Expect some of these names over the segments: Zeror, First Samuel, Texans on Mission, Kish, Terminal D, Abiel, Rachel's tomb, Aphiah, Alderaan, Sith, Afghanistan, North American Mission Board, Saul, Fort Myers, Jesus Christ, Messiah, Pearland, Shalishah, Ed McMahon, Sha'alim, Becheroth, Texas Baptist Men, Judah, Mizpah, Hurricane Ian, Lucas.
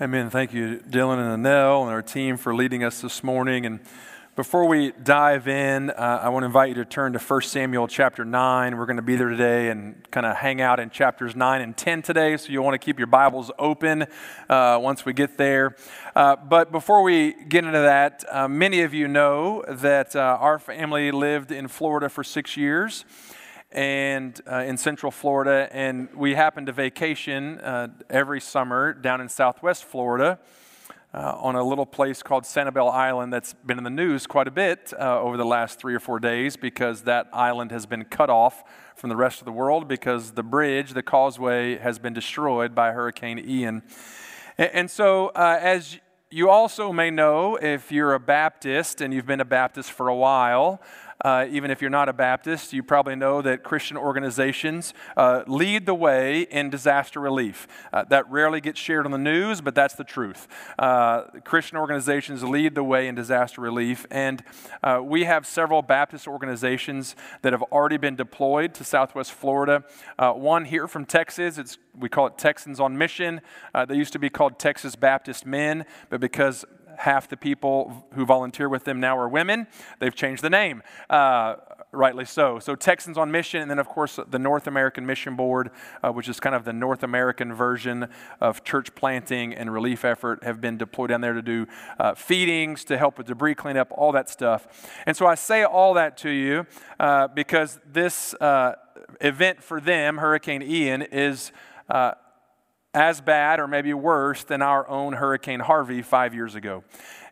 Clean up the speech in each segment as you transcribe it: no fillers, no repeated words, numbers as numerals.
Amen. Thank you, Dylan and Annelle and our team for leading us this morning. And before we dive in, I want to invite you to turn to First Samuel chapter 9. We're going to be there today and kind of hang out in chapters 9 and 10 today, so you'll want to keep your Bibles open once we get there. But before we get into that, many of you know that our family lived in Florida for 6 years. And in Central Florida, and we happened to vacation every summer down in Southwest Florida on a little place called Sanibel Island that's been in the news quite a bit over the last 3 or 4 days because that island has been cut off from the rest of the world because the bridge, the causeway, has been destroyed by Hurricane Ian. And so as you also may know, if you're a Baptist and you've been a Baptist for a while, even if you're not a Baptist, you probably know that Christian organizations lead the way in disaster relief. That rarely gets shared on the news, but that's the truth. Christian organizations lead the way in disaster relief, and we have several Baptist organizations that have already been deployed to Southwest Florida. One here from Texas, we call it Texans on Mission. They used to be called Texas Baptist Men, but because half the people who volunteer with them now are women, they've changed the name, rightly so. So Texans on Mission, and then of course the North American Mission Board, which is kind of the North American version of church planting and relief effort, have been deployed down there to do feedings, to help with debris cleanup, all that stuff. And so I say all that to you because this event for them, Hurricane Ian, is as bad or maybe worse than our own Hurricane Harvey 5 years ago.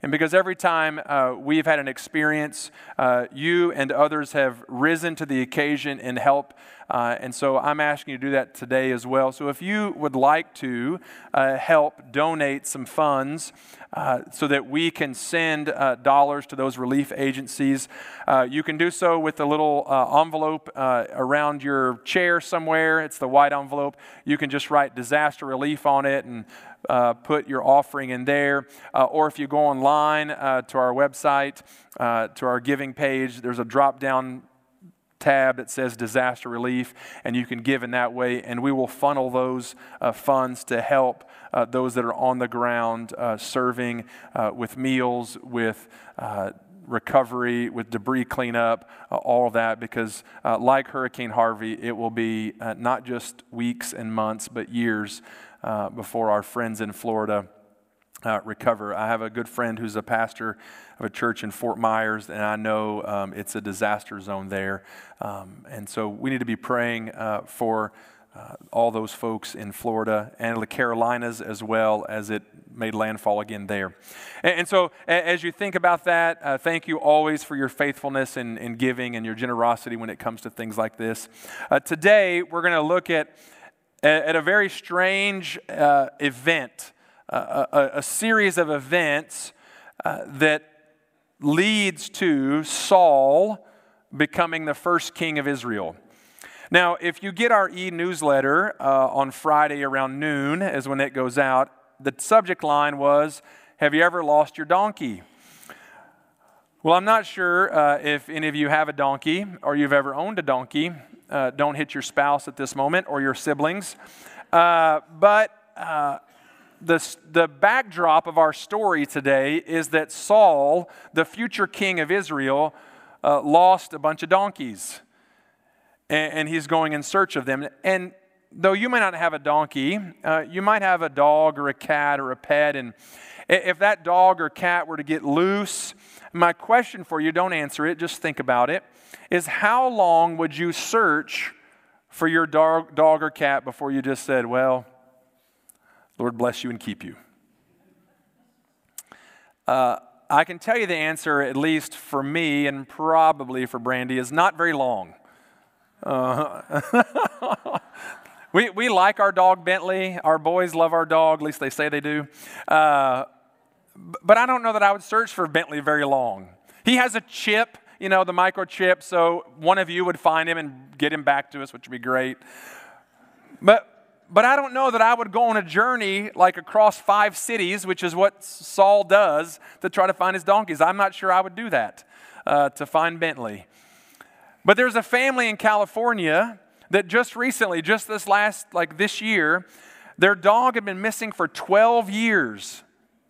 And because every time we've had an experience, you and others have risen to the occasion in help. And so I'm asking you to do that today as well. So if you would like to help donate some funds so that we can send dollars to those relief agencies, you can do so with a little envelope around your chair somewhere. It's the white envelope. You can just write disaster relief on it and put your offering in there. Or if you go online to our website, to our giving page, there's a drop-down tab that says disaster relief, and you can give in that way, and we will funnel those funds to help those that are on the ground serving with meals, with recovery, with debris cleanup, all of that, because like Hurricane Harvey, it will be not just weeks and months, but years before our friends in Florida recover. I have a good friend who's a pastor of a church in Fort Myers, and I know it's a disaster zone there. And so we need to be praying for all those folks in Florida and the Carolinas as well as it made landfall again there. And so as you think about that, thank you always for your faithfulness in giving and your generosity when it comes to things like this. Today, we're going to look at a very strange event. A series of events that leads to Saul becoming the first king of Israel. Now, if you get our e-newsletter on Friday around noon, is when it goes out, the subject line was, "Have you ever lost your donkey?" Well, I'm not sure if any of you have a donkey or you've ever owned a donkey. Don't hit your spouse at this moment or your siblings. The backdrop of our story today is that Saul, the future king of Israel, lost a bunch of donkeys, and he's going in search of them. And though you may not have a donkey, you might have a dog or a cat or a pet, and if that dog or cat were to get loose, my question for you, don't answer it, just think about it, is how long would you search for your dog or cat before you just said, well, Lord bless you and keep you? I can tell you the answer, at least for me and probably for Brandy, is not very long. We like our dog Bentley. Our boys love our dog, at least they say they do. But I don't know that I would search for Bentley very long. He has a chip, you know, the microchip, so one of you would find him and get him back to us, which would be great. But I don't know that I would go on a journey like across 5 cities, which is what Saul does to try to find his donkeys. I'm not sure I would do that to find Bentley. But there's a family in California that just recently, just this year, Their dog had been missing for 12 years.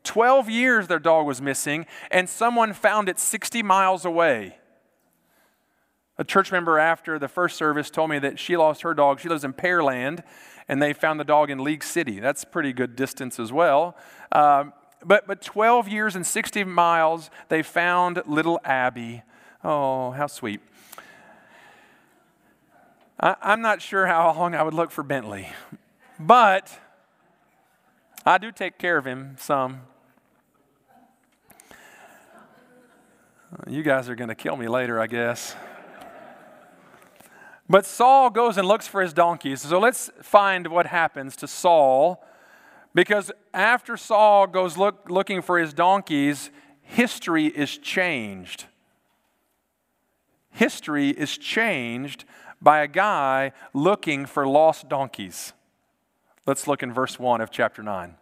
12 years their dog was missing, and someone found it 60 miles away. A church member after the first service told me that she lost her dog. She lives in Pearland, and they found the dog in League City. That's a pretty good distance as well. But 12 years and 60 miles, they found little Abby. Oh, how sweet. I'm not sure how long I would look for Bentley, but I do take care of him some. You guys are going to kill me later, I guess. But Saul goes and looks for his donkeys. So let's find what happens to Saul, because after Saul goes looking for his donkeys, history is changed. History is changed by a guy looking for lost donkeys. Let's look in verse 1 of chapter 9.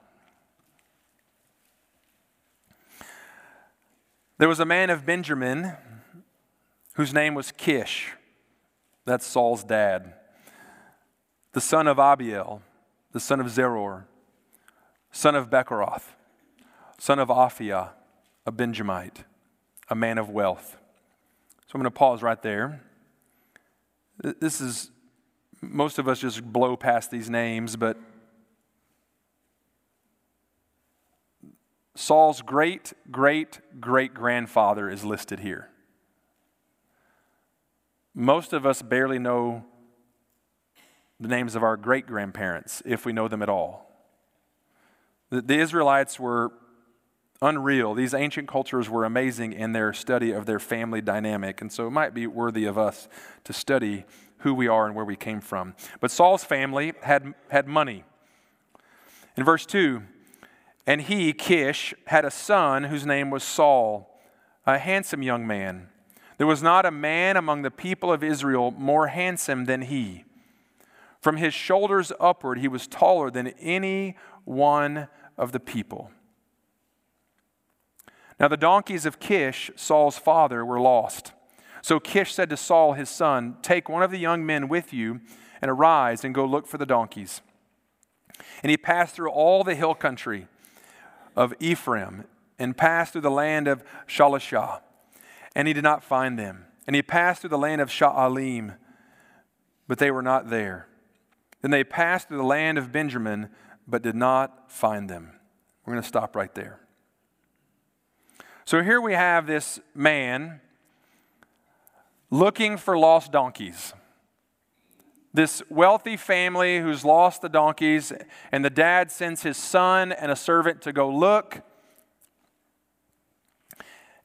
There was a man of Benjamin whose name was Kish. That's Saul's dad. The son of Abiel, the son of Zeror, son of Becheroth, son of Aphiah, a Benjamite, a man of wealth. So I'm going to pause right there. This is, most of us just blow past these names, but Saul's great-great-great-grandfather is listed here. Most of us barely know the names of our great-grandparents, if we know them at all. The Israelites were unreal. These ancient cultures were amazing in their study of their family dynamic, and so it might be worthy of us to study who we are and where we came from. But Saul's family had money. In verse 2, and he, Kish, had a son whose name was Saul, a handsome young man. There was not a man among the people of Israel more handsome than he. From his shoulders upward, he was taller than any one of the people. Now the donkeys of Kish, Saul's father, were lost. So Kish said to Saul, his son, take one of the young men with you and arise and go look for the donkeys. And he passed through all the hill country of Ephraim and passed through the land of Shalishah, and he did not find them. And he passed through the land of Sha'alim, but they were not there. Then they passed through the land of Benjamin, but did not find them. We're going to stop right there. So here we have this man looking for lost donkeys. This wealthy family who's lost the donkeys, and the dad sends his son and a servant to go look,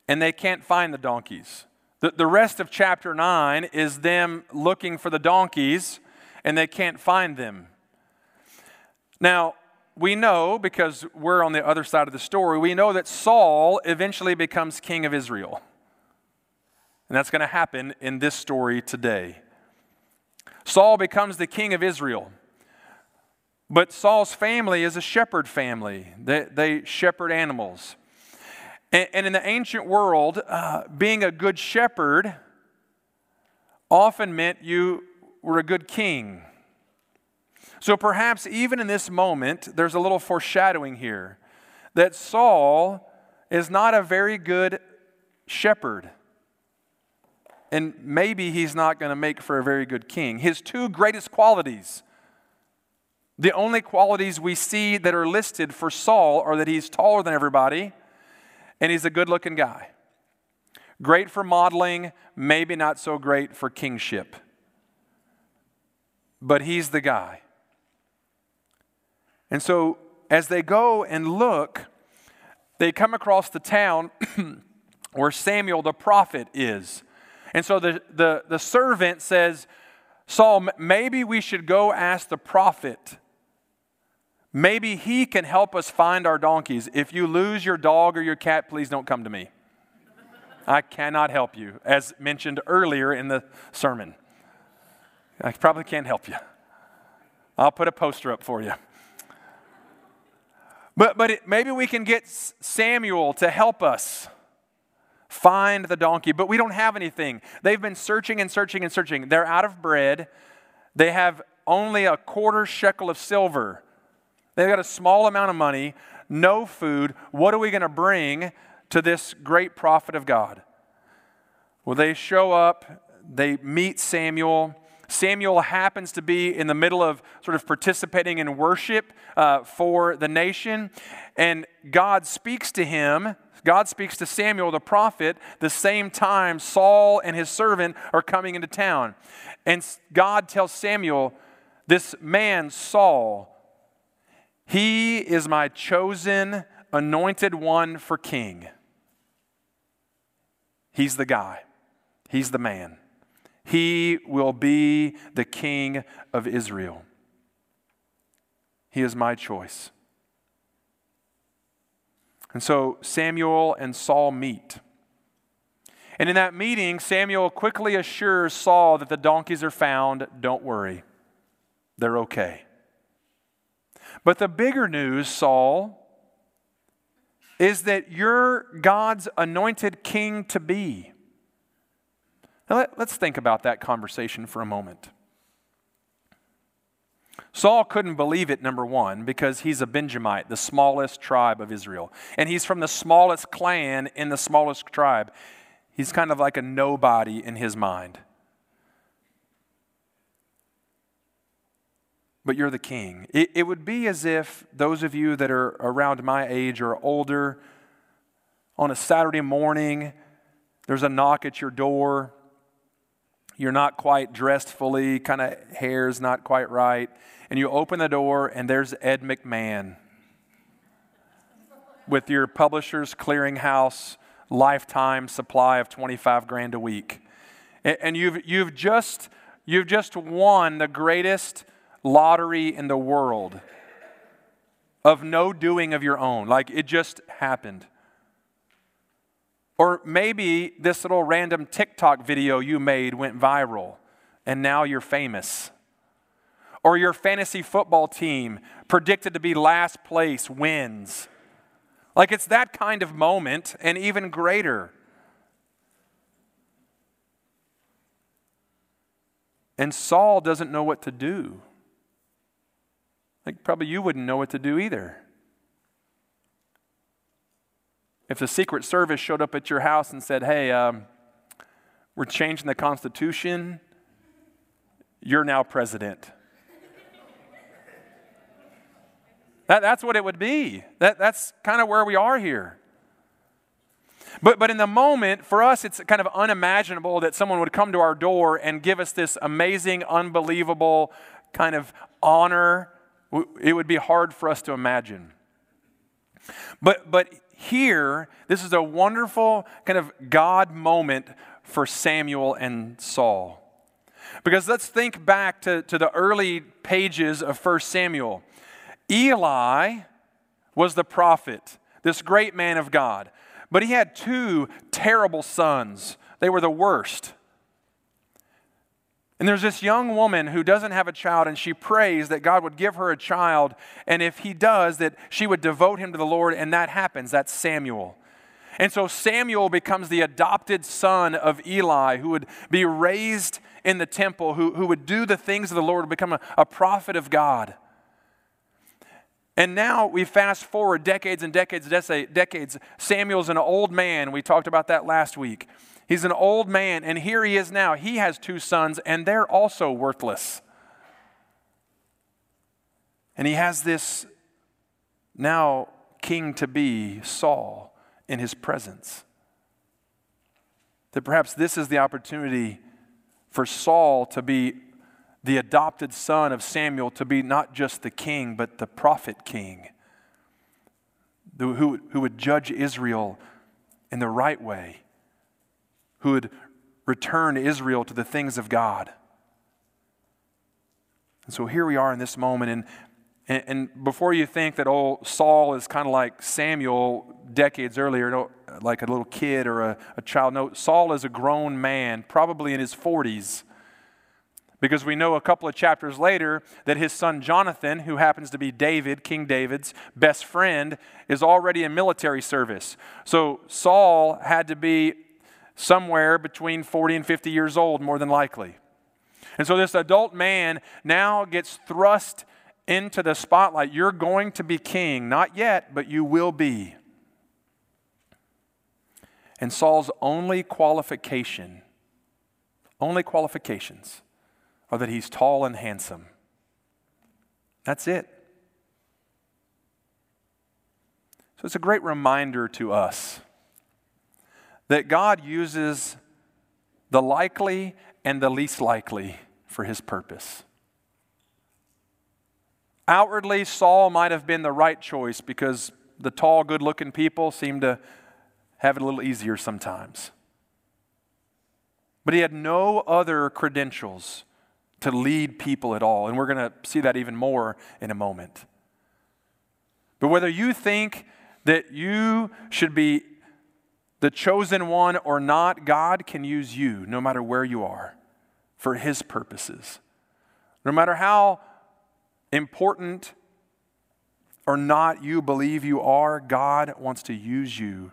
and they can't find the donkeys. The rest of chapter 9 is them looking for the donkeys, and they can't find them. Now, we know, because we're on the other side of the story, we know that Saul eventually becomes king of Israel. And that's going to happen in this story today. Saul becomes the king of Israel. But Saul's family is a shepherd family. They shepherd animals. And in the ancient world, being a good shepherd often meant you were a good king. So perhaps even in this moment, there's a little foreshadowing here that Saul is not a very good shepherd. And maybe he's not going to make for a very good king. His two greatest qualities, the only qualities we see that are listed for Saul, are that he's taller than everybody and he's a good-looking guy. Great for modeling, maybe not so great for kingship. But he's the guy. And so as they go and look, they come across the town where Samuel the prophet is. And so the servant says, Saul, maybe we should go ask the prophet. Maybe he can help us find our donkeys. If you lose your dog or your cat, please don't come to me. I cannot help you, as mentioned earlier in the sermon. I probably can't help you. I'll put a poster up for you. But maybe we can get Samuel to help us find the donkey, but we don't have anything. They've been searching and searching and searching. They're out of bread. They have only a quarter shekel of silver. They've got a small amount of money, no food. What are we going to bring to this great prophet of God? Well, they show up, they meet Samuel. Samuel happens to be in the middle of sort of participating in worship for the nation. And God speaks to him. God speaks to Samuel, the prophet, the same time Saul and his servant are coming into town. And God tells Samuel, this man, Saul, he is my chosen, anointed one for king. He's the guy. He's the man. He will be the king of Israel. He is my choice. And so Samuel and Saul meet. And in that meeting, Samuel quickly assures Saul that the donkeys are found. Don't worry. They're okay. But the bigger news, Saul, is that you're God's anointed king to be. Now let's think about that conversation for a moment. Saul couldn't believe it, number one, because he's a Benjamite, the smallest tribe of Israel. And he's from the smallest clan in the smallest tribe. He's kind of like a nobody in his mind. But you're the king. It would be as if those of you that are around my age or older, on a Saturday morning, there's a knock at your door. You're not quite dressed fully, kind of hair's not quite right. And you open the door and there's Ed McMahon with your Publisher's Clearinghouse lifetime supply of $25,000 a week. And you've just won the greatest lottery in the world of no doing of your own. Like it just happened. Or maybe this little random TikTok video you made went viral and now you're famous. Or your fantasy football team predicted to be last place wins. Like it's that kind of moment and even greater. And Saul doesn't know what to do. Like probably you wouldn't know what to do either. If the Secret Service showed up at your house and said, hey, we're changing the Constitution, you're now president. That's what it would be. That's kind of where we are here. But in the moment, for us, it's kind of unimaginable that someone would come to our door and give us this amazing, unbelievable kind of honor. It would be hard for us to imagine. But here, this is a wonderful kind of God moment for Samuel and Saul. Because let's think back to the early pages of First Samuel. Eli was the prophet, this great man of God. But he had two terrible sons. They were the worst. And there's this young woman who doesn't have a child, and she prays that God would give her a child, and if he does, that she would devote him to the Lord, and that happens. That's Samuel. And so Samuel becomes the adopted son of Eli, who would be raised in the temple, who would do the things of the Lord, become a prophet of God. And now we fast forward decades and decades and decades. Samuel's an old man. We talked about that last week. He's an old man, and here he is now. He has two sons, and they're also worthless. And he has this now king-to-be Saul in his presence. That perhaps this is the opportunity for Saul to be the adopted son of Samuel, to be not just the king, but the prophet king, who would judge Israel in the right way, who would return Israel to the things of God. And so here we are in this moment, and before you think that old Saul is kind of like Samuel decades earlier, like a little kid or a child, no, Saul is a grown man, probably in his 40s, because we know a couple of chapters later that his son Jonathan, who happens to be David, King David's best friend, is already in military service. So Saul had to be somewhere between 40 and 50 years old, more than likely. And so this adult man now gets thrust into the spotlight. You're going to be king. Not yet, but you will be. And Saul's only qualifications are that he's tall and handsome. That's it. So it's a great reminder to us that God uses the likely and the least likely for his purpose. Outwardly, Saul might have been the right choice because the tall, good-looking people seem to have it a little easier sometimes. But he had no other credentials to lead people at all, and we're going to see that even more in a moment. But whether you think that you should be the chosen one or not, God can use you, no matter where you are, for his purposes. No matter how important or not you believe you are, God wants to use you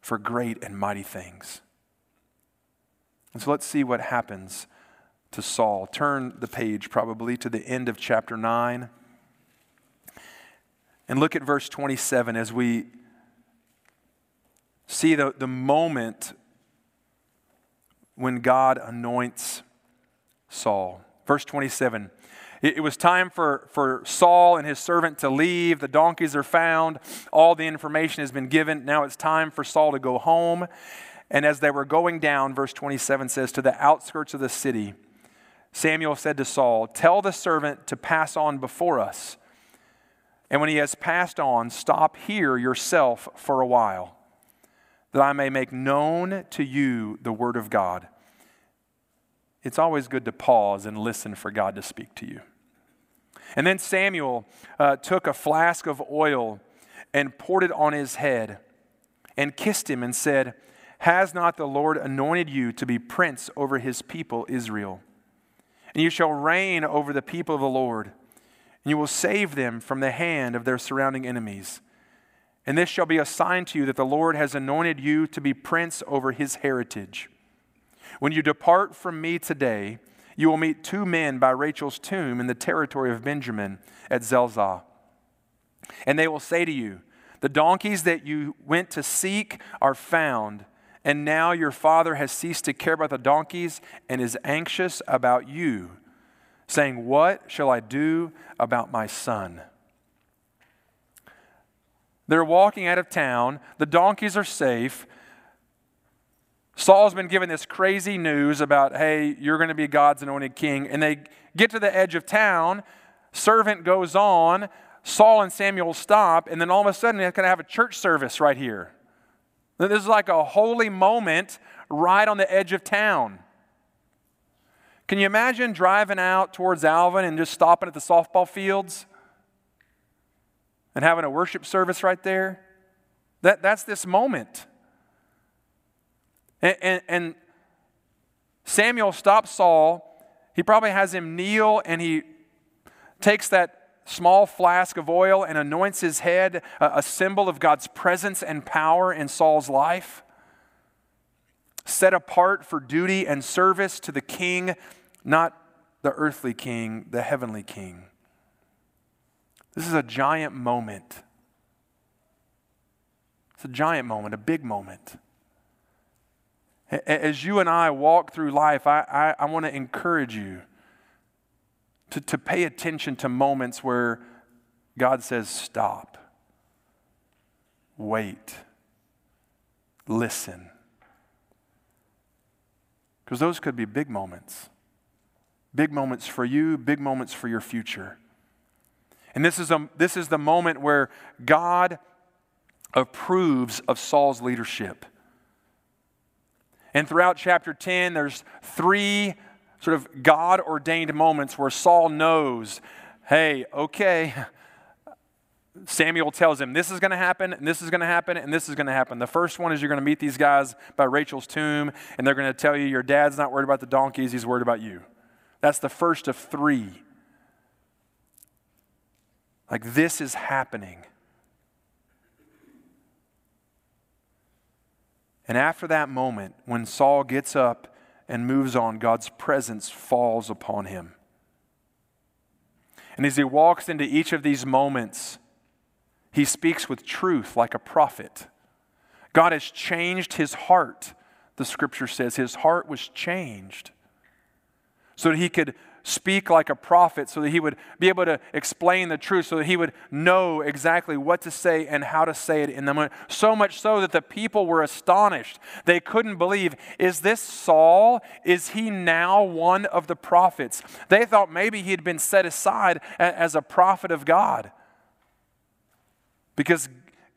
for great and mighty things. And so let's see what happens to Saul. Turn the page probably to the end of chapter 9 and look at verse 27 as we see the moment when God anoints Saul. Verse 27, it was time for Saul and his servant to leave. The donkeys are found. All the information has been given. Now it's time for Saul to go home. And as they were going down, verse 27 says, to the outskirts of the city, Samuel said to Saul, tell the servant to pass on before us. And when he has passed on, stop here yourself for a while, that I may make known to you the word of God. It's always good to pause and listen for God to speak to you. And then Samuel took a flask of oil and poured it on his head and kissed him and said, has not the Lord anointed you to be prince over his people Israel? And you shall reign over the people of the Lord, and you will save them from the hand of their surrounding enemies. And this shall be a sign to you that the Lord has anointed you to be prince over his heritage. When you depart from me today, you will meet two men by Rachel's tomb in the territory of Benjamin at Zelzah. And they will say to you, the donkeys that you went to seek are found, and now your father has ceased to care about the donkeys and is anxious about you, saying, what shall I do about my son? They're walking out of town. The donkeys are safe. Saul's been given this crazy news about, hey, you're going to be God's anointed king. And they get to the edge of town. Servant goes on. Saul and Samuel stop. And then all of a sudden, they're going to have a church service right here. This is like a holy moment right on the edge of town. Can you imagine driving out towards Alvin and just stopping at the softball fields and having a worship service right there? That's this moment. And Samuel stops Saul. He probably has him kneel, and he takes that small flask of oil and anoints his head, a symbol of God's presence and power in Saul's life. Set apart for duty and service to the king, not the earthly king, the heavenly king. This is a giant moment. It's a giant moment, a big moment. As you and I walk through life, I want to encourage you to pay attention to moments where God says, stop, wait, listen. Because those could be big moments. Big moments for you, big moments for your future. And this is the moment where God approves of Saul's leadership. And throughout chapter 10, there's three sort of God-ordained moments where Saul knows, hey, okay, Samuel tells him this is going to happen, and this is going to happen, and this is going to happen. The first one is you're going to meet these guys by Rachel's tomb, and they're going to tell you your dad's not worried about the donkeys, he's worried about you. That's the first of three. Like, this is happening. And after that moment, when Saul gets up and moves on, God's presence falls upon him. And as he walks into each of these moments, he speaks with truth like a prophet. God has changed his heart, the scripture says. His heart was changed so that he could speak like a prophet, so that he would be able to explain the truth, so that he would know exactly what to say and how to say it in the moment. So much so that the people were astonished. They couldn't believe, is this Saul? Is he now one of the prophets? They thought maybe he had been set aside as a prophet of God because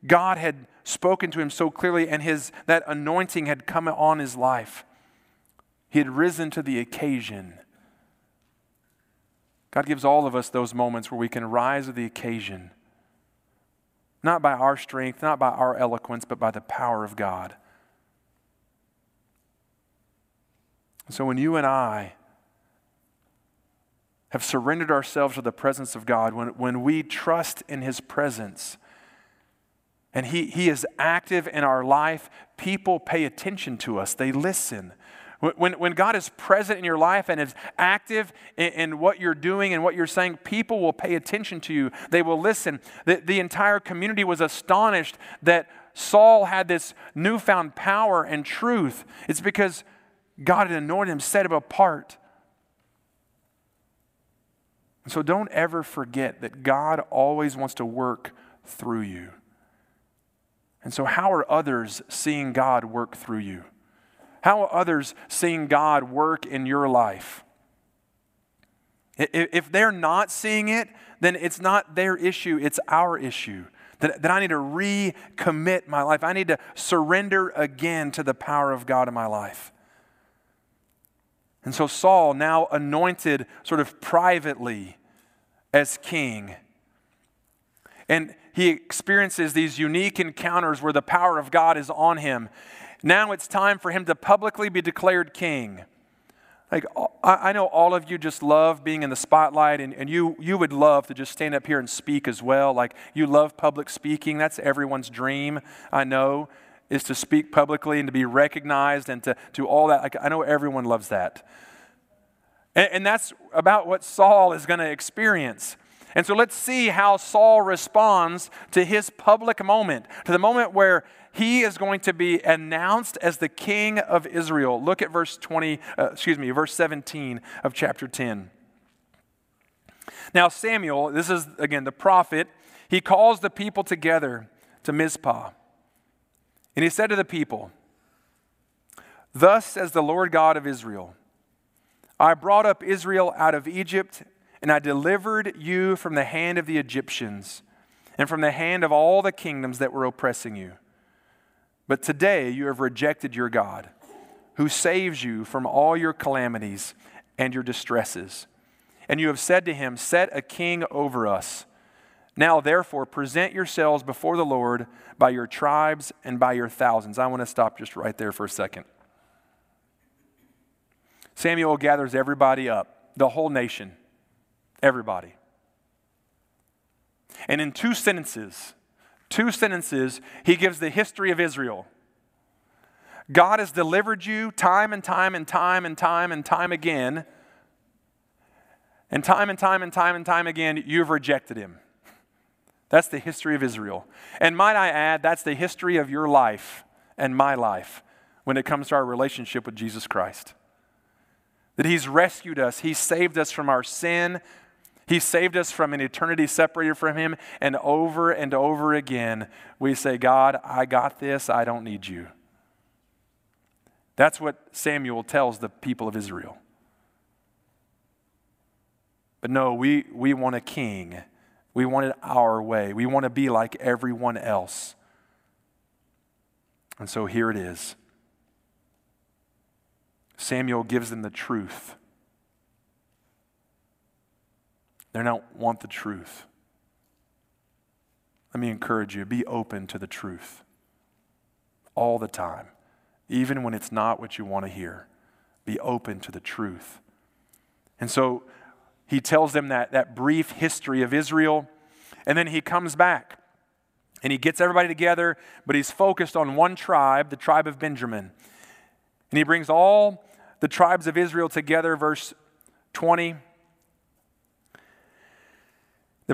God had spoken to him so clearly and that anointing had come on his life. He had risen to the occasion. God gives all of us those moments where we can rise to the occasion. Not by our strength, not by our eloquence, but by the power of God. So when you and I have surrendered ourselves to the presence of God, when we trust in his presence, and he is active in our life, people pay attention to us. They listen. When God is present in your life and is active in what you're doing and what you're saying, people will pay attention to you. They will listen. The entire community was astonished that Saul had this newfound power and truth. It's because God had anointed him, set him apart. And so don't ever forget that God always wants to work through you. And so how are others seeing God work through you? How are others seeing God work in your life? If they're not seeing it, then it's not their issue, it's our issue. That I need to recommit my life. I need to surrender again to the power of God in my life. And so Saul, now anointed sort of privately as king, and he experiences these unique encounters where the power of God is on him. Now it's time for him to publicly be declared king. Like, I know all of you just love being in the spotlight, and you would love to just stand up here and speak as well. Like, you love public speaking. That's everyone's dream, I know, is to speak publicly and to be recognized and to do all that. Like, I know everyone loves that. And that's about what Saul is going to experience. And so let's see how Saul responds to his public moment, to the moment where he is going to be announced as the king of Israel. Look at verse 17 of chapter 10. Now Samuel, this is again the prophet, he calls the people together to Mizpah. And he said to the people, "Thus says the Lord God of Israel, I brought up Israel out of Egypt, and I delivered you from the hand of the Egyptians and from the hand of all the kingdoms that were oppressing you. But today you have rejected your God, who saves you from all your calamities and your distresses. And you have said to him, 'Set a king over us.' Now therefore present yourselves before the Lord by your tribes and by your thousands." I want to stop just right there for a second. Samuel gathers everybody up, the whole nation. Everybody. And in two sentences, he gives the history of Israel. God has delivered you time and time again. And time again, you've rejected him. That's the history of Israel. And might I add, that's the history of your life and my life when it comes to our relationship with Jesus Christ. That he's rescued us, he saved us from our sin. He saved us from an eternity separated from him, and over again, we say, "God, I got this, I don't need you." That's what Samuel tells the people of Israel. But no, we want a king. We want it our way. We want to be like everyone else. And so here it is. Samuel gives them the truth. They don't want the truth. Let me encourage you, be open to the truth all the time, even when it's not what you want to hear. Be open to the truth. And so he tells them that brief history of Israel, and then he comes back and he gets everybody together, but he's focused on one tribe, the tribe of Benjamin. And he brings all the tribes of Israel together, verse 20. The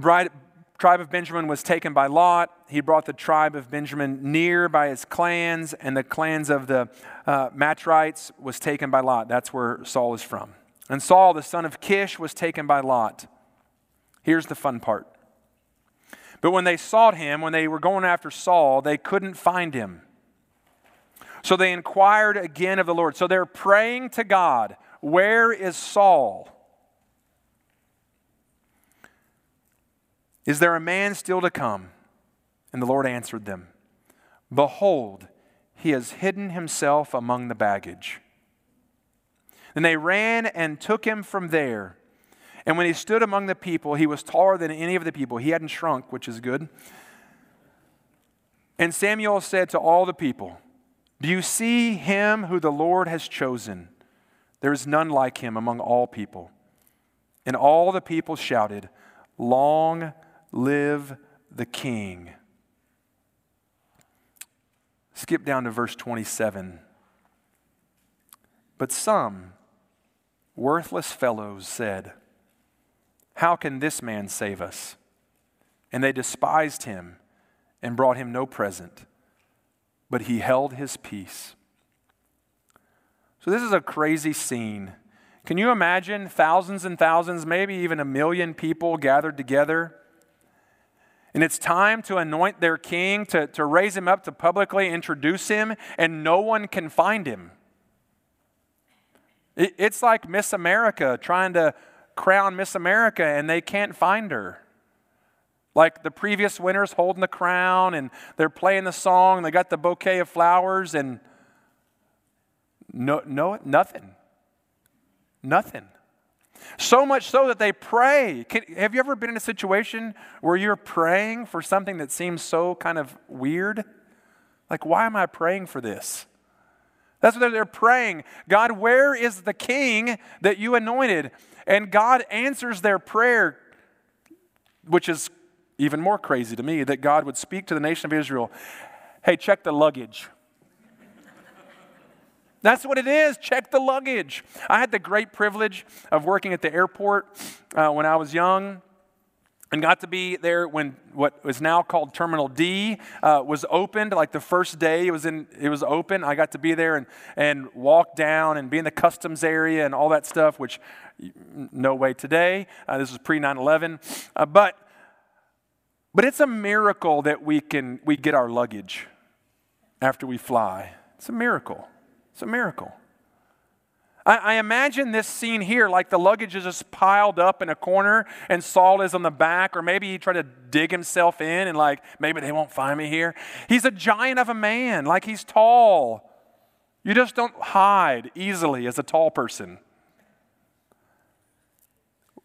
tribe of Benjamin was taken by Lot. He brought the tribe of Benjamin near by his clans, and the clans of the Matrites was taken by Lot. That's where Saul is from. And Saul, the son of Kish, was taken by Lot. Here's the fun part. But when they sought him, when they were going after Saul, they couldn't find him. So they inquired again of the Lord. So they're praying to God, where is Saul? Is there a man still to come? And the Lord answered them, behold, he has hidden himself among the baggage. Then they ran and took him from there. And when he stood among the people, he was taller than any of the people. He hadn't shrunk, which is good. And Samuel said to all the people, do you see him who the Lord has chosen? There is none like him among all people. And all the people shouted, long live the king. Skip down to verse 27. But some worthless fellows said, how can this man save us? And they despised him and brought him no present, but he held his peace. So this is a crazy scene. Can you imagine thousands and thousands, maybe even 1 million people gathered together? And it's time to anoint their king, to raise him up, to publicly introduce him, and no one can find him. It's like Miss America trying to crown Miss America, and they can't find her. Like the previous winner's holding the crown, and they're playing the song, and they got the bouquet of flowers, and nothing. Nothing. So much so that they pray. Have you ever been in a situation where you're praying for something that seems so kind of weird? Like, why am I praying for this? That's what they're praying. God, where is the king that you anointed? And God answers their prayer, which is even more crazy to me, that God would speak to the nation of Israel. Hey, check the luggage. That's what it is. Check the luggage. I had the great privilege of working at the airport when I was young, and got to be there when what was now called Terminal D was opened. Like the first day it was open. I got to be there and walk down and be in the customs area and all that stuff, which no way today. This was pre-9/11. But it's a miracle that we get our luggage after we fly. It's a miracle. It's a miracle. I imagine this scene here, like the luggage is just piled up in a corner and Saul is on the back, or maybe he tried to dig himself in and like, maybe they won't find me here. He's a giant of a man, like he's tall. You just don't hide easily as a tall person.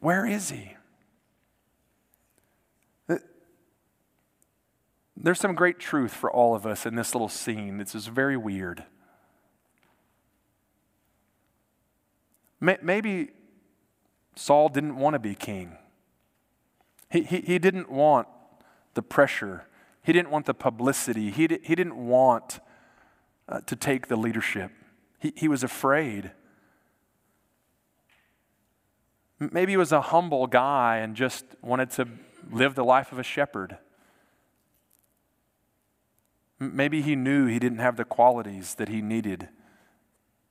Where is he? There's some great truth for all of us in this little scene. It's just very weird. Maybe Saul didn't want to be king. He didn't want the pressure. He didn't want the publicity. He didn't want to take the leadership. He was afraid. Maybe he was a humble guy and just wanted to live the life of a shepherd. Maybe he knew he didn't have the qualities that he needed.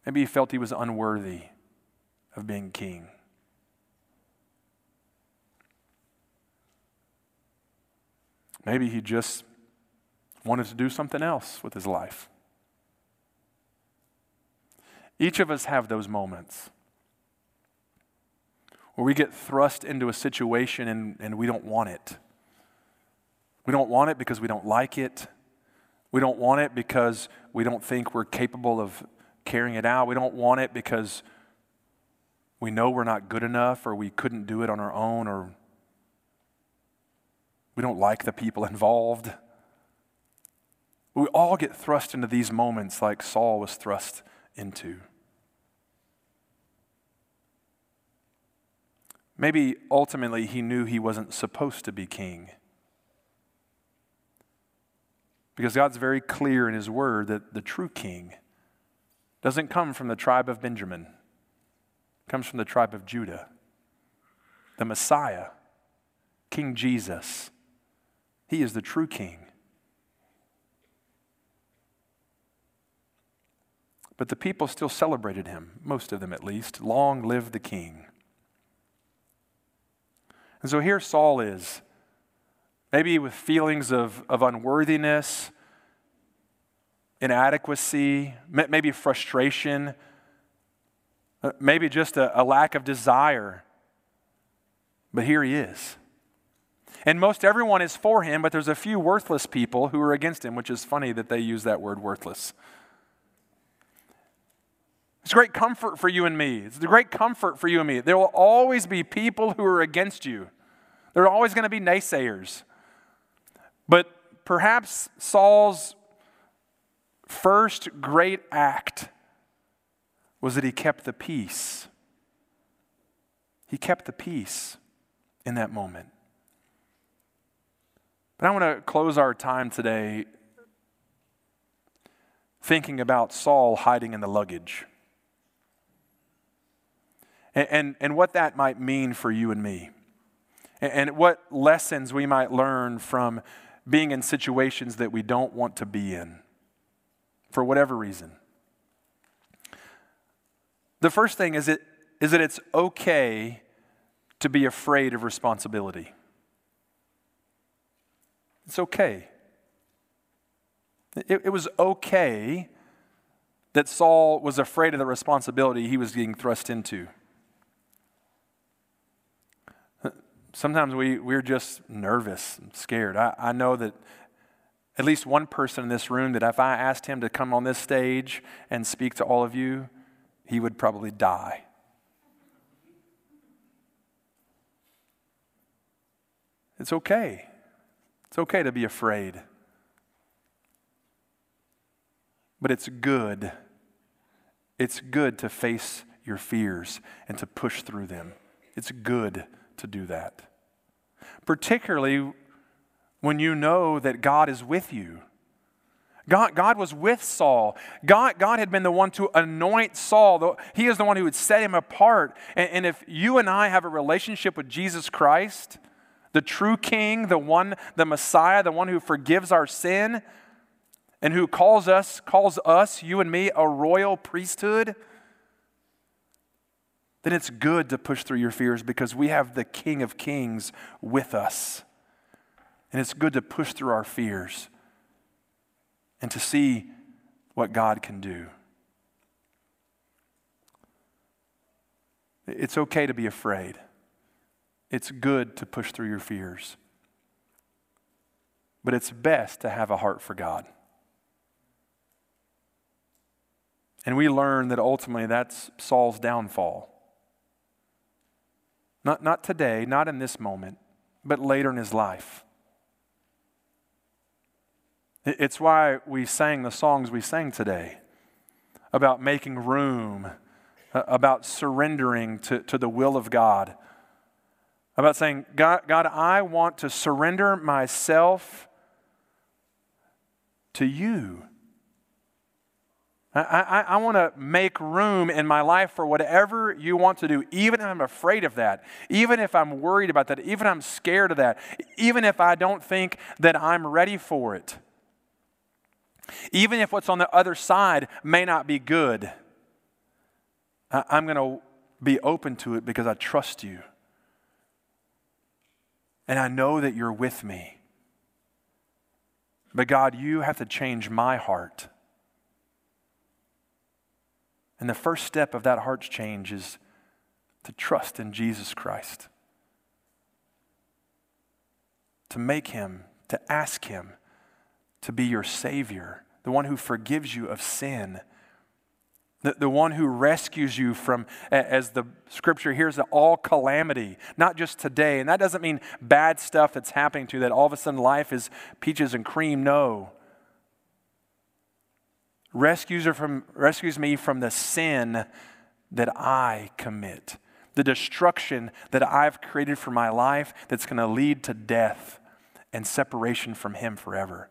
Maybe he felt he was unworthy of being king. Maybe he just wanted to do something else with his life. Each of us have those moments where we get thrust into a situation and we don't want it. We don't want it because we don't like it. We don't want it because we don't think we're capable of carrying it out. We don't want it because we know we're not good enough, or we couldn't do it on our own, or we don't like the people involved. We all get thrust into these moments like Saul was thrust into. Maybe ultimately he knew he wasn't supposed to be king, because God's very clear in his word that the true king doesn't come from the tribe of Benjamin. Comes from the tribe of Judah. The Messiah King Jesus. He is the true king. But the people still celebrated him, most of them at least. Long live the king. And so here Saul is, maybe with feelings of unworthiness, inadequacy, maybe frustration, maybe just a lack of desire. But here he is. And most everyone is for him, but there's a few worthless people who are against him, which is funny that they use that word worthless. It's great comfort for you and me. It's the great comfort for you and me. There will always be people who are against you. There are always going to be naysayers. But perhaps Saul's first great act was that he kept the peace. He kept the peace in that moment. But I want to close our time today thinking about Saul hiding in the luggage. And what that might mean for you and me. And what lessons we might learn from being in situations that we don't want to be in. For whatever reason. The first thing is that it's okay to be afraid of responsibility. It's okay. It was okay that Saul was afraid of the responsibility he was getting thrust into. Sometimes we're just nervous and scared. I know that at least one person in this room that if I asked him to come on this stage and speak to all of you, he would probably die. It's okay. It's okay to be afraid. But it's good. It's good to face your fears and to push through them. It's good to do that. Particularly when you know that God is with you. God was with Saul. God had been the one to anoint Saul. He is the one who would set him apart. And if you and I have a relationship with Jesus Christ, the true king, the one, the Messiah, the one who forgives our sin, and who calls us, you and me, a royal priesthood, then it's good to push through your fears because we have the King of Kings with us. And it's good to push through our fears and to see what God can do. It's okay to be afraid. It's good to push through your fears. But it's best to have a heart for God. And we learn that ultimately that's Saul's downfall. Not today, not in this moment, but later in his life. It's why we sang the songs we sang today about making room, about surrendering to the will of God, about saying, God, I want to surrender myself to you. I want to make room in my life for whatever you want to do, even if I'm afraid of that, even if I'm worried about that, even if I'm scared of that, even if I don't think that I'm ready for it, even if what's on the other side may not be good. I'm going to be open to it because I trust you. And I know that you're with me. But God, you have to change my heart. And the first step of that heart's change is to trust in Jesus Christ. To make him, to ask him to be your Savior, the one who forgives you of sin, the one who rescues you from, as the scripture hears, all calamity, not just today. And that doesn't mean bad stuff that's happening to you, that all of a sudden life is peaches and cream. No. Rescues me from the sin that I commit, the destruction that I've created for my life that's going to lead to death and separation from him forever.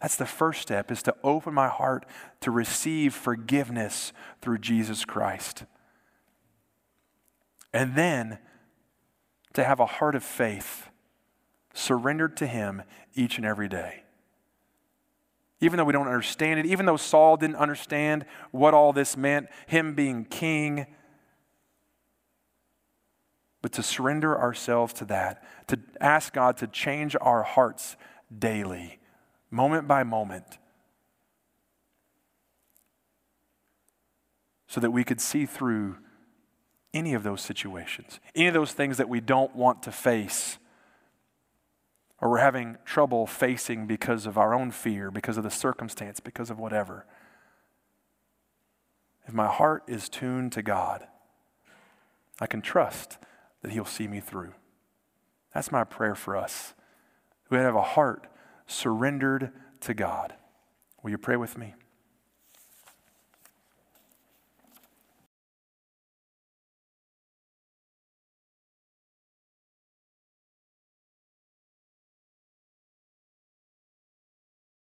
That's the first step, is to open my heart to receive forgiveness through Jesus Christ. And then to have a heart of faith surrendered to him each and every day. Even though we don't understand it, even though Saul didn't understand what all this meant, him being king, but to surrender ourselves to that, to ask God to change our hearts daily, moment by moment, so that we could see through any of those situations, any of those things that we don't want to face or we're having trouble facing because of our own fear, because of the circumstance, because of whatever. If my heart is tuned to God, I can trust that he'll see me through. That's my prayer for us. We have a heart surrendered to God. Will you pray with me?